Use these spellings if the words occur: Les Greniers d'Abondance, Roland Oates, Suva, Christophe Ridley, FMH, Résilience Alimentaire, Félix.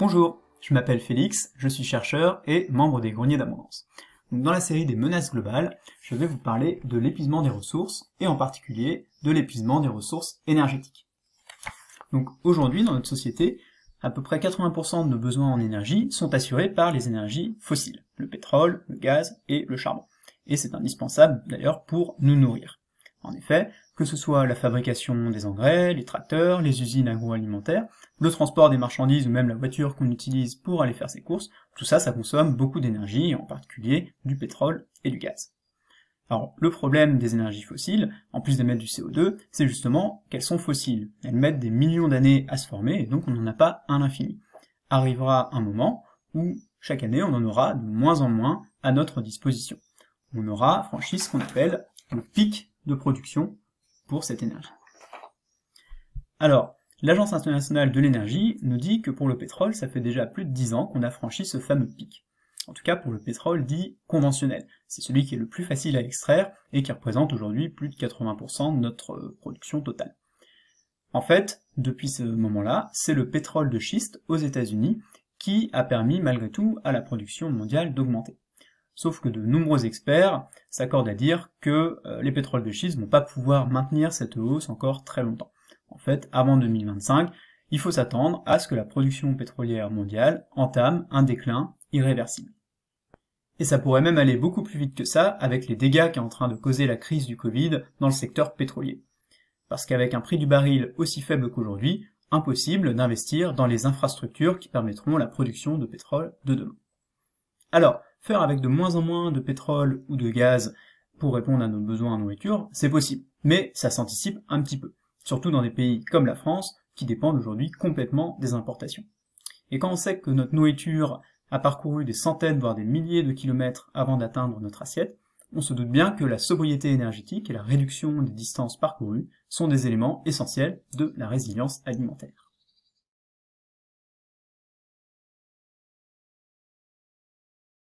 Bonjour, je m'appelle Félix, je suis chercheur et membre des Greniers d'Abondance. Dans la série des menaces globales, je vais vous parler de l'épuisement des ressources et en particulier de l'épuisement des ressources énergétiques. Donc aujourd'hui, dans notre société, à peu près 80% de nos besoins en énergie sont assurés par les énergies fossiles, le pétrole, le gaz et le charbon. Et c'est indispensable d'ailleurs pour nous nourrir. En effet, que ce soit la fabrication des engrais, les tracteurs, les usines agroalimentaires, le transport des marchandises ou même la voiture qu'on utilise pour aller faire ses courses, tout ça, ça consomme beaucoup d'énergie, en particulier du pétrole et du gaz. Alors, le problème des énergies fossiles, en plus d'émettre du CO2, c'est justement qu'elles sont fossiles. Elles mettent des millions d'années à se former, et donc on n'en a pas à l'infini. Arrivera un moment où, chaque année, on en aura de moins en moins à notre disposition. On aura franchi ce qu'on appelle le pic de production pour cette énergie. Alors, l'Agence internationale de l'énergie nous dit que pour le pétrole, ça fait déjà plus de 10 ans qu'on a franchi ce fameux pic. En tout cas pour le pétrole dit conventionnel. C'est celui qui est le plus facile à extraire et qui représente aujourd'hui plus de 80% de notre production totale. En fait, depuis ce moment-là, c'est le pétrole de schiste aux États-Unis qui a permis malgré tout à la production mondiale d'augmenter. Sauf que de nombreux experts s'accordent à dire que les pétroles de schiste ne vont pas pouvoir maintenir cette hausse encore très longtemps. En fait, avant 2025, il faut s'attendre à ce que la production pétrolière mondiale entame un déclin irréversible. Et ça pourrait même aller beaucoup plus vite que ça avec les dégâts qu'est en train de causer la crise du Covid dans le secteur pétrolier. Parce qu'avec un prix du baril aussi faible qu'aujourd'hui, impossible d'investir dans les infrastructures qui permettront la production de pétrole de demain. Alors, faire avec de moins en moins de pétrole ou de gaz pour répondre à nos besoins en nourriture, c'est possible, mais ça s'anticipe un petit peu, surtout dans des pays comme la France, qui dépendent aujourd'hui complètement des importations. Et quand on sait que notre nourriture a parcouru des centaines voire des milliers de kilomètres avant d'atteindre notre assiette, on se doute bien que la sobriété énergétique et la réduction des distances parcourues sont des éléments essentiels de la résilience alimentaire.